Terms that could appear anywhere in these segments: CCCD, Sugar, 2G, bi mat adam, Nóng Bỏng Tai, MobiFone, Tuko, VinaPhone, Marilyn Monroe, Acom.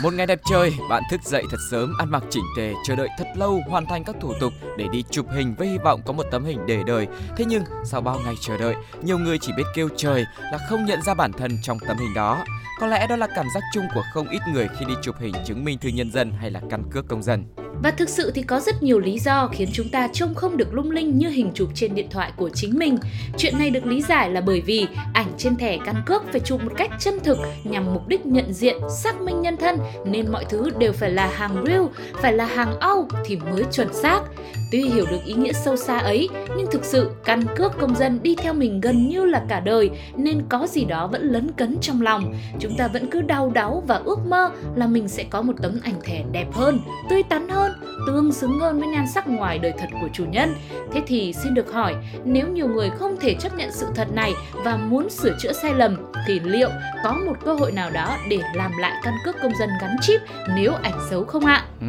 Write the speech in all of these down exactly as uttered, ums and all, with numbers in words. Một ngày đẹp trời, bạn thức dậy thật sớm, ăn mặc chỉnh tề, chờ đợi thật lâu hoàn thành các thủ tục để đi chụp hình với hy vọng có một tấm hình để đời. Thế nhưng sau bao ngày chờ đợi, nhiều người chỉ biết kêu trời là không nhận ra bản thân trong tấm hình đó. Có lẽ đó là cảm giác chung của không ít người khi đi chụp hình chứng minh thư nhân dân hay là căn cước công dân. Và thực sự thì có rất nhiều lý do khiến chúng ta trông không được lung linh như hình chụp trên điện thoại của chính mình. Chuyện này được lý giải là bởi vì ảnh trên thẻ căn cước phải chụp một cách chân thực nhằm mục đích nhận diện, xác minh nhân thân, nên mọi thứ đều phải là hàng real, phải là hàng au thì mới chuẩn xác. Tuy hiểu được ý nghĩa sâu xa ấy, nhưng thực sự căn cước công dân đi theo mình gần như là cả đời, nên có gì đó vẫn lấn cấn trong lòng. Chúng ta vẫn cứ đau đáu và ước mơ là mình sẽ có một tấm ảnh thẻ đẹp hơn, tươi tắn hơn, tương xứng hơn với nhan sắc ngoài đời thật của chủ nhân. Thế thì xin được hỏi, nếu nhiều người không thể chấp nhận sự thật này và muốn sửa chữa sai lầm, thì liệu có một cơ hội nào đó để làm lại căn cước công dân gắn chip nếu ảnh xấu không ạ? Ừ,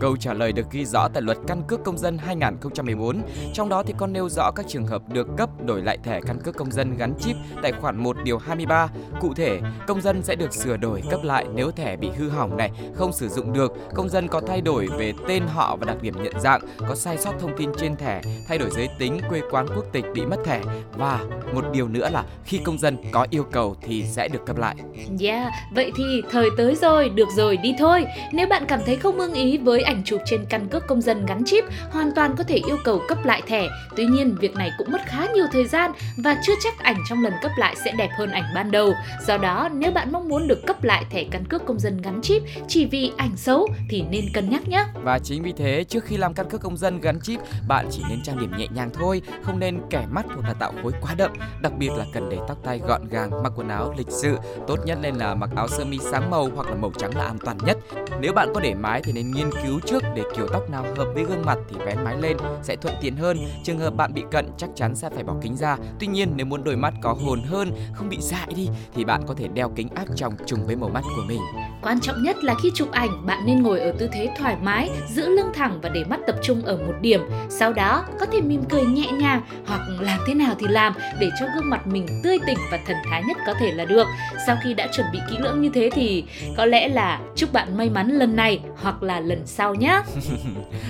câu trả lời được ghi rõ tại luật căn cước công dân hai không một bốn. Trong đó thì có nêu rõ các trường hợp được cấp đổi lại thẻ căn cước công dân gắn chip tại khoản một điều hai mươi ba. Cụ thể, công dân sẽ được sửa đổi cấp lại nếu thẻ bị hư hỏng này, không sử dụng được, công dân có thay đổi về tên họ và đặc điểm nhận dạng, có sai sót thông tin trên thẻ, thay đổi giới tính, quê quán, quốc tịch bị mất thẻ. Và một điều nữa là khi công dân có yêu cầu thì sẽ được cấp lại. Yeah, vậy thì thời tới rồi, được rồi đi thôi. Nếu bạn cảm thấy không ưng ý với ảnh chụp trên căn cước công dân gắn chip, hoàn toàn có thể yêu cầu cấp lại thẻ. Tuy nhiên, việc này cũng mất khá nhiều thời gian và chưa chắc ảnh trong lần cấp lại sẽ đẹp hơn ảnh ban đầu. Do đó, nếu bạn mong muốn được cấp lại thẻ căn cước công dân gắn chip chỉ vì ảnh xấu thì nên cân nhắc nhé. Và chính vì thế, trước khi làm căn cước công dân gắn chip, bạn chỉ nên trang điểm nhẹ nhàng thôi, không nên kẻ mắt hoặc là tạo khối quá đậm. Đặc biệt là cần để tóc tai gọn gàng, mặc quần áo lịch sự. Tốt nhất nên là mặc áo sơ mi sáng màu hoặc là màu trắng là an toàn nhất. Nếu bạn có để mái thì nên nghiên cứu trước để kiểu tóc nào hợp với gương mặt thì vén mái lên sẽ thuận tiện hơn. Trường hợp bạn bị cận chắc chắn sẽ phải bỏ kính ra. Tuy nhiên, nếu muốn đôi mắt có hồn hơn, không bị dại đi thì bạn có thể đeo kính áp tròng trùng với màu mắt của mình. Quan trọng nhất là khi chụp ảnh, bạn nên ngồi ở tư thế thoải mái, giữ lưng thẳng và để mắt tập trung ở một điểm. Sau đó có thể mỉm cười nhẹ nhàng hoặc làm thế nào thì làm để cho gương mặt mình tươi tỉnh và thần thái nhất có thể là được. Sau khi đã chuẩn bị kỹ lưỡng như thế thì có lẽ là chúc bạn may mắn lần này hoặc là lần sau nhé.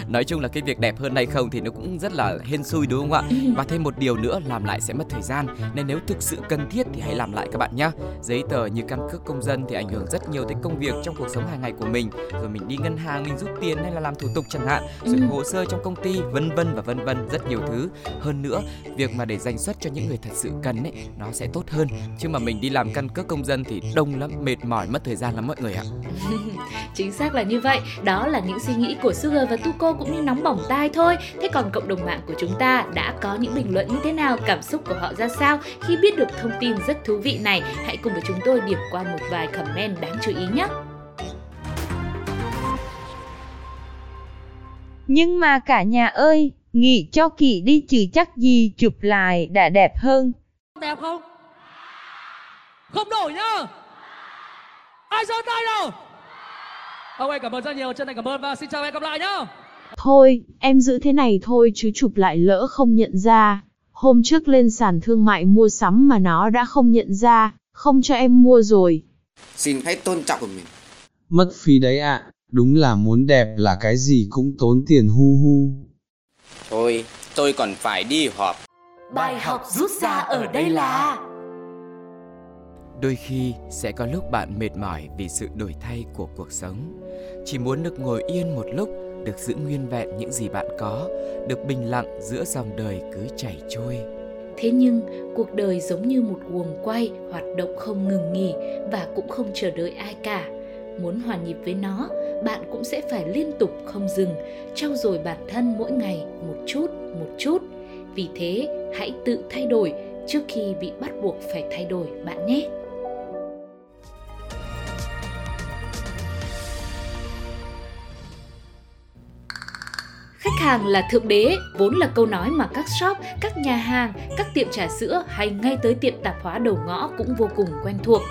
Nói chung là cái việc đẹp hơn hay không thì nó cũng rất là hên xui đúng không ạ? Và thêm một điều nữa, làm lại sẽ mất thời gian, nên nếu thực sự cần thiết thì hãy làm lại các bạn nhé. Giấy tờ như căn cước công dân thì ảnh hưởng rất nhiều tới công việc trong cuộc sống hàng ngày của mình. Rồi mình đi ngân hàng, mình rút tiền hay là làm thủ tục chẳng hạn, rồi hồ sơ trong công ty, vân vân và vân vân, rất nhiều thứ. Hơn nữa, việc mà để dành suất cho những người thật sự cần ấy, nó sẽ tốt hơn. Chứ mà mình đi làm căn cước công dân thì đông lắm, mệt mỏi, mất thời gian lắm mọi người ạ. Chính xác là như vậy. Đó là những suy nghĩ của Sugar và Tuko cũng như Nóng Bỏng Tai thôi. Thế còn cộng đồng mạng của chúng ta đã có những bình luận như thế nào, cảm xúc của họ ra sao khi biết được thông tin rất thú vị này? Hãy cùng với chúng tôi điểm qua một vài comment đáng chú ý nhé. Nhưng mà cả nhà ơi, nghĩ cho kỹ đi chứ chắc gì chụp lại đã đẹp hơn. Đẹp không? Không đổi nhá. Ai giơ tay nào? Ông ơi, cảm ơn rất nhiều, chân thành cảm ơn và xin chào em, gặp lại nhá. Thôi, em giữ thế này thôi chứ chụp lại lỡ không nhận ra. Hôm trước lên sàn thương mại mua sắm mà nó đã không nhận ra, không cho em mua rồi. Xin hãy tôn trọng của mình. Mất phí đấy ạ, à. Đúng là muốn đẹp là cái gì cũng tốn tiền hu hu. Thôi, tôi còn phải đi họp. Bài học rút ra ở đây là... Đôi khi sẽ có lúc bạn mệt mỏi vì sự đổi thay của cuộc sống. Chỉ muốn được ngồi yên một lúc, được giữ nguyên vẹn những gì bạn có, được bình lặng giữa dòng đời cứ chảy trôi. Thế nhưng, cuộc đời giống như một guồng quay hoạt động không ngừng nghỉ và cũng không chờ đợi ai cả. Muốn hòa nhịp với nó, bạn cũng sẽ phải liên tục không dừng, trau dồi bản thân mỗi ngày một chút, một chút. Vì thế, hãy tự thay đổi trước khi bị bắt buộc phải thay đổi bạn nhé! Khách hàng là thượng đế vốn là câu nói mà các shop, các nhà hàng, các tiệm trà sữa hay ngay tới tiệm tạp hóa đầu ngõ cũng vô cùng quen thuộc.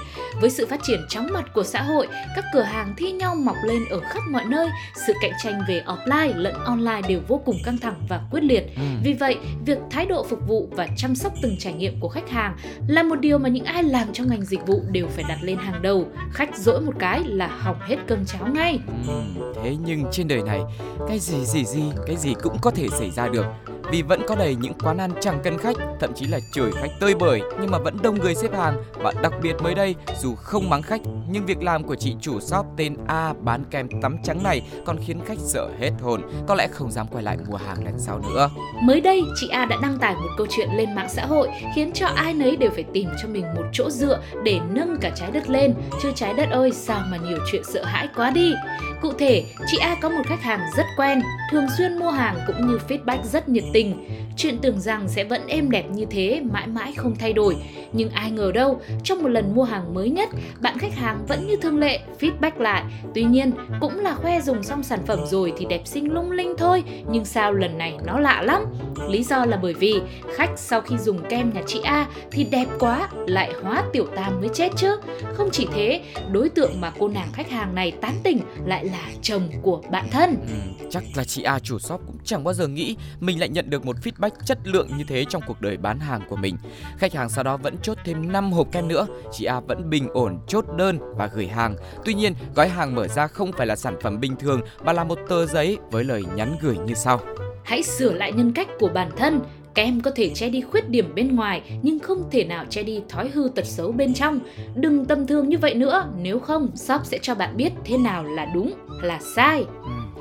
Với sự phát triển chóng mặt của xã hội, các cửa hàng thi nhau mọc lên ở khắp mọi nơi, sự cạnh tranh về offline lẫn online đều vô cùng căng thẳng và quyết liệt. Vì vậy, việc thái độ phục vụ và chăm sóc từng trải nghiệm của khách hàng là một điều mà những ai làm trong ngành dịch vụ đều phải đặt lên hàng đầu. Khách dỗi một cái là hỏng hết cơm cháo ngay. Ừ, thế nhưng trên đời này, cái gì gì gì, cái gì cũng có thể xảy ra được. Vì vẫn có đầy những quán ăn chẳng cần khách, thậm chí là chửi khách tơi bời nhưng mà vẫn đông người xếp hàng. Và đặc biệt mới đây, dù không mắng khách nhưng việc làm của chị chủ shop tên A bán kem tắm trắng này còn khiến khách sợ hết hồn, có lẽ không dám quay lại mua hàng lần sau nữa. Mới đây, chị A đã đăng tải một câu chuyện lên mạng xã hội khiến cho ai nấy đều phải tìm cho mình một chỗ dựa để nâng cả trái đất lên. Chứ trái đất ơi, sao mà nhiều chuyện sợ hãi quá đi. Cụ thể, chị A có một khách hàng rất quen, thường xuyên mua hàng cũng như feedback rất nhiệt tình. Chuyện tưởng rằng sẽ vẫn êm đẹp như thế, mãi mãi không thay đổi. Nhưng ai ngờ đâu, trong một lần mua hàng mới nhất, bạn khách hàng vẫn như thường lệ, feedback lại. Tuy nhiên, cũng là khoe dùng xong sản phẩm rồi thì đẹp xinh lung linh thôi, nhưng sao lần này nó lạ lắm. Lý do là bởi vì khách sau khi dùng kem nhà chị A thì đẹp quá, lại hóa tiểu tam mới chết chứ. Không chỉ thế, đối tượng mà cô nàng khách hàng này tán tỉnh lại là chồng của bạn thân. Ừ, chắc là chị A chủ shop cũng chẳng bao giờ nghĩ mình lại nhận được một feedback chất lượng như thế trong cuộc đời bán hàng của mình. Khách hàng sau đó vẫn chốt thêm năm hộp kem nữa, chị A vẫn bình ổn chốt đơn và gửi hàng. Tuy nhiên, gói hàng mở ra không phải là sản phẩm bình thường mà là một tờ giấy với lời nhắn gửi như sau: hãy sửa lại nhân cách của bản thân. Kem có thể che đi khuyết điểm bên ngoài nhưng không thể nào che đi thói hư tật xấu bên trong. Đừng tầm thường như vậy nữa, nếu không shop sẽ cho bạn biết thế nào là đúng, là sai.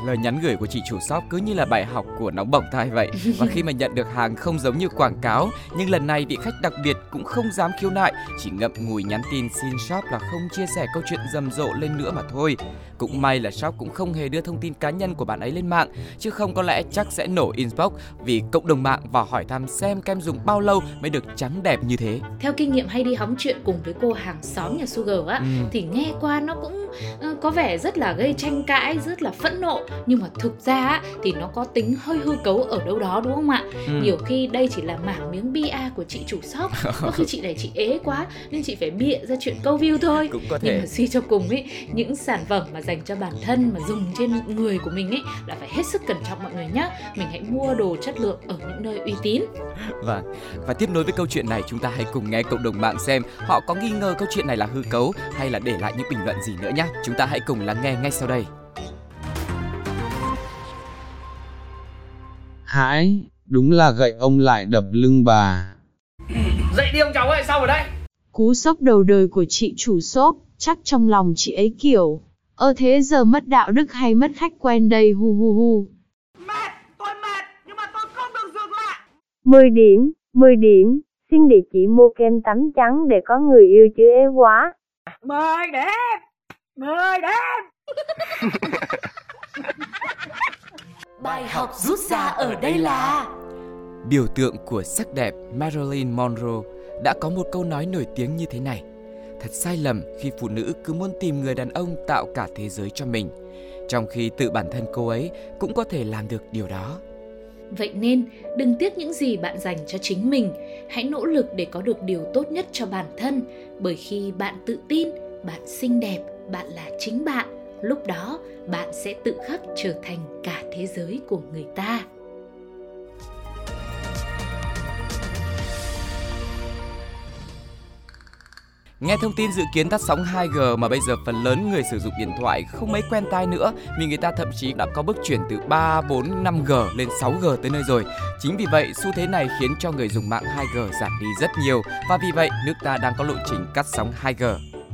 Lời nhắn gửi của chị chủ shop cứ như là bài học của Nóng Bỏng Tai vậy. Và khi mà nhận được hàng không giống như quảng cáo, nhưng lần này vị khách đặc biệt cũng không dám khiếu nại, chỉ ngậm ngùi nhắn tin xin shop là không chia sẻ câu chuyện rầm rộ lên nữa mà thôi. Cũng may là shop cũng không hề đưa thông tin cá nhân của bạn ấy lên mạng, chứ không có lẽ chắc sẽ nổ inbox vì cộng đồng mạng và hỏi thăm xem kem dùng bao lâu mới được trắng đẹp như thế. Theo kinh nghiệm hay đi hóng chuyện cùng với cô hàng xóm nhà Sugar á, ừ. thì nghe qua nó cũng có vẻ rất là gây tranh cãi, rất là phẫn nộ. Nhưng mà thực ra á, thì nó có tính hơi hư cấu ở đâu đó đúng không ạ? Ừ. Nhiều khi đây chỉ là mảng miếng bia của chị chủ shop. Có khi chị này chị ế quá nên chị phải bịa ra chuyện câu view thôi. Cũng có thể. Nhưng mà suy cho cùng ấy, những sản phẩm mà dành cho bản thân mà dùng trên người của mình ấy là phải hết sức cẩn trọng mọi người nhé. Mình hãy mua đồ chất lượng ở những nơi uy tín. Và, và tiếp nối với câu chuyện này, chúng ta hãy cùng nghe cộng đồng mạng xem họ có nghi ngờ câu chuyện này là hư cấu hay là để lại những bình luận gì nữa nhé. Chúng ta hãy cùng lắng nghe ngay sau đây. Hãi, đúng là gậy ông lại đập lưng bà. Dậy đi ông cháu ơi, sao ở đây? Cú sốc đầu đời của chị chủ shop, chắc trong lòng chị ấy kiểu, ơ thế giờ mất đạo đức hay mất khách quen đây hu hu hu. Mệt, tôi mệt, nhưng mà tôi không được dừng lại. Mười điểm, mười điểm, xin để chị mua kem tắm trắng để có người yêu chứ ế quá. Mười điểm, mười điểm. Bài học rút ra ở đây là biểu tượng của sắc đẹp Marilyn Monroe đã có một câu nói nổi tiếng như thế này: thật sai lầm khi phụ nữ cứ muốn tìm người đàn ông tạo cả thế giới cho mình, trong khi tự bản thân cô ấy cũng có thể làm được điều đó. Vậy nên, đừng tiếc những gì bạn dành cho chính mình. Hãy nỗ lực để có được điều tốt nhất cho bản thân. Bởi khi bạn tự tin, bạn xinh đẹp, bạn là chính bạn, lúc đó bạn sẽ tự khắc trở thành cả thế giới của người ta. Nghe thông tin dự kiến tắt sóng hai G mà bây giờ phần lớn người sử dụng điện thoại không mấy quen tai nữa, vì người ta thậm chí đã có bước chuyển từ ba, bốn, năm G lên sáu G tới nơi rồi. Chính vì vậy, xu thế này khiến cho người dùng mạng hai G giảm đi rất nhiều, và vì vậy nước ta đang có lộ trình cắt sóng hai G.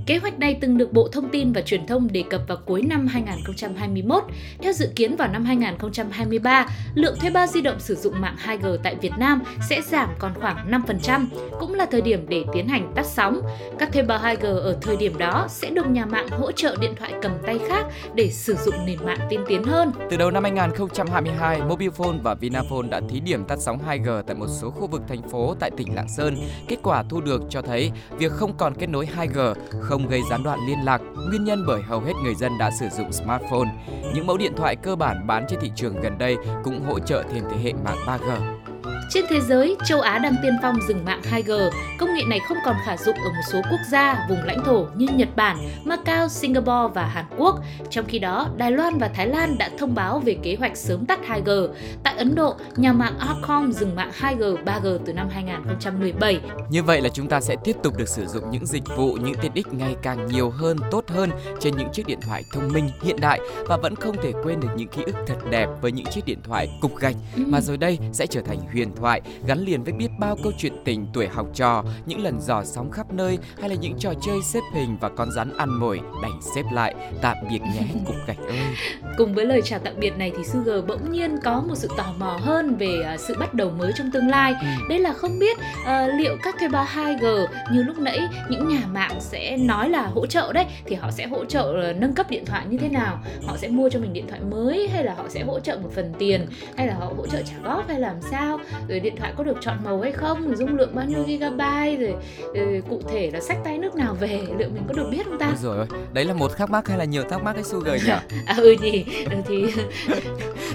Kế hoạch này từng được Bộ Thông tin và Truyền thông đề cập vào cuối năm hai nghìn không trăm hai mươi mốt. Theo dự kiến vào năm hai nghìn không trăm hai mươi ba, lượng thuê bao di động sử dụng mạng hai G tại Việt Nam sẽ giảm còn khoảng năm phần trăm, cũng là thời điểm để tiến hành tắt sóng. Các thuê bao hai G ở thời điểm đó sẽ được nhà mạng hỗ trợ điện thoại cầm tay khác để sử dụng nền mạng tiên tiến hơn. Từ đầu năm hai nghìn không trăm hai mươi hai, MobiFone và VinaPhone đã thí điểm tắt sóng hai G tại một số khu vực thành phố tại tỉnh Lạng Sơn. Kết quả thu được cho thấy việc không còn kết nối hai G không gây gián đoạn liên lạc, nguyên nhân bởi hầu hết người dân đã sử dụng smartphone. Những mẫu điện thoại cơ bản bán trên thị trường gần đây cũng hỗ trợ thêm thế hệ mạng ba G. Trên thế giới, châu Á đang tiên phong dừng mạng hai G. Công nghệ này không còn khả dụng ở một số quốc gia, vùng lãnh thổ như Nhật Bản, Macau, Singapore và Hàn Quốc. Trong khi đó, Đài Loan và Thái Lan đã thông báo về kế hoạch sớm tắt hai G. Tại Ấn Độ, nhà mạng Acom dừng mạng hai G, ba G từ năm hai nghìn không trăm mười bảy. Như vậy là chúng ta sẽ tiếp tục được sử dụng những dịch vụ, những tiện ích ngày càng nhiều hơn, tốt hơn trên những chiếc điện thoại thông minh hiện đại và vẫn không thể quên được những ký ức thật đẹp với những chiếc điện thoại cục gạch ừ. mà rồi đây sẽ trở thành huyền thoại gắn liền với biết bao câu chuyện tình tuổi học trò, những lần dò sóng khắp nơi hay là những trò chơi xếp hình và con rắn ăn mồi đành xếp lại. Tạm biệt nhé cục gạch ơi. Cùng với lời chào tạm biệt này thì Sugar bỗng nhiên có một sự tò mò hơn về sự bắt đầu mới trong tương lai. Ừ. Đây là không biết uh, liệu các thuê bao hai G như lúc nãy những nhà mạng sẽ nói là hỗ trợ đấy, thì họ sẽ hỗ trợ uh, nâng cấp điện thoại như thế nào? Họ sẽ mua cho mình điện thoại mới hay là họ sẽ hỗ trợ một phần tiền, hay là họ hỗ trợ trả góp hay làm sao? Rồi điện thoại có được chọn màu hay không, dung lượng bao nhiêu gigabyte, rồi, rồi cụ thể là xách tay nước nào về, liệu mình có được biết không ta? Ôi rồi ơi, đấy là một thắc mắc hay là nhiều thắc mắc đấy Sugar nhỉ? À ừ nhỉ, ừ, thì...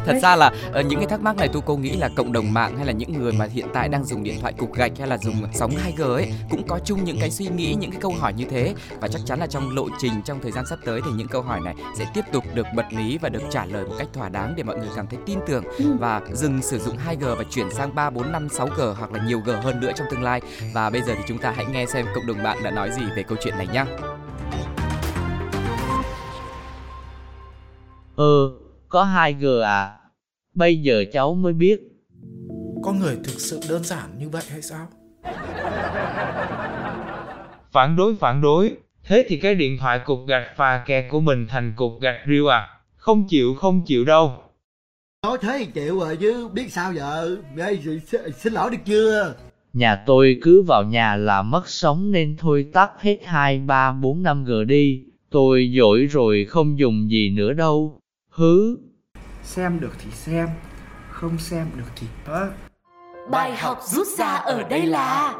Thật ra là những cái thắc mắc này Tuko nghĩ là cộng đồng mạng hay là những người mà hiện tại đang dùng điện thoại cục gạch hay là dùng sóng hai G ấy cũng có chung những cái suy nghĩ, những cái câu hỏi như thế. Và chắc chắn là trong lộ trình, trong thời gian sắp tới thì những câu hỏi này sẽ tiếp tục được bật mí và được trả lời một cách thỏa đáng để mọi người cảm thấy tin tưởng và dừng sử dụng hai G và chuyển sang ba, bốn, năm, sáu G hoặc là nhiều G hơn nữa trong tương lai. Và bây giờ thì chúng ta hãy nghe xem cộng đồng mạng đã nói gì về câu chuyện này nhé. Ừ, có hai G à? Bây giờ cháu mới biết. Con người thực sự đơn giản như vậy hay sao? Phản đối, phản đối. Thế thì cái điện thoại cục gạch phà kè của mình thành cục gạch riêu à? Không chịu, không chịu đâu. Nói thế chịu rồi chứ biết sao giờ. Xin lỗi được chưa? Nhà tôi cứ vào nhà là mất sóng nên thôi tắt hết hai, ba, bốn, năm G đi. Tôi dỗi rồi không dùng gì nữa đâu. Hứ. Xem được thì xem, không xem được thì bớt. Bài học rút ra ở đây là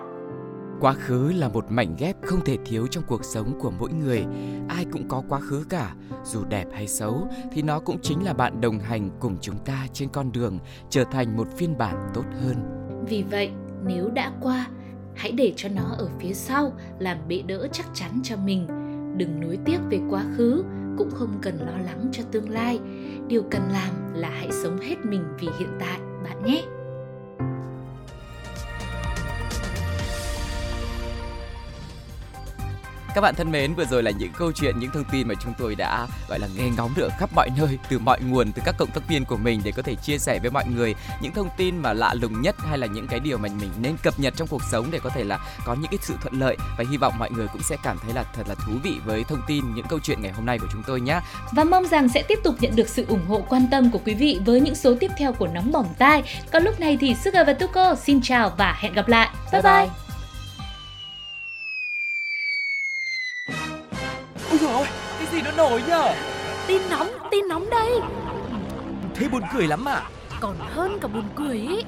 quá khứ là một mảnh ghép không thể thiếu trong cuộc sống của mỗi người. Ai cũng có quá khứ cả, dù đẹp hay xấu thì nó cũng chính là bạn đồng hành cùng chúng ta trên con đường trở thành một phiên bản tốt hơn. Vì vậy, nếu đã qua, hãy để cho nó ở phía sau làm bệ đỡ chắc chắn cho mình. Đừng nuối tiếc về quá khứ, cũng không cần lo lắng cho tương lai. Điều cần làm là hãy sống hết mình vì hiện tại bạn nhé. Các bạn thân mến, vừa rồi là những câu chuyện, những thông tin mà chúng tôi đã gọi là nghe ngóng được khắp mọi nơi, từ mọi nguồn, từ các cộng tác viên của mình để có thể chia sẻ với mọi người những thông tin mà lạ lùng nhất hay là những cái điều mà mình nên cập nhật trong cuộc sống để có thể là có những cái sự thuận lợi. Và hy vọng mọi người cũng sẽ cảm thấy là thật là thú vị với thông tin, những câu chuyện ngày hôm nay của chúng tôi nhé. Và mong rằng sẽ tiếp tục nhận được sự ủng hộ, quan tâm của quý vị với những số tiếp theo của Nóng Bỏng Tai. Còn lúc này thì Sugar và Tuko xin chào và hẹn gặp lại. Bye bye. bye. Nổi nhờ. Tin nóng, tin nóng đây. Thế buồn cười lắm à? Còn hơn cả buồn cười ý.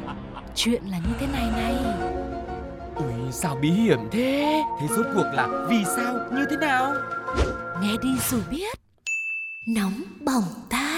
Chuyện là như thế này này. Ui, sao bí hiểm thế? Thế rốt cuộc là vì sao, như thế nào? Nghe đi rồi biết. Nóng Bỏng Ta.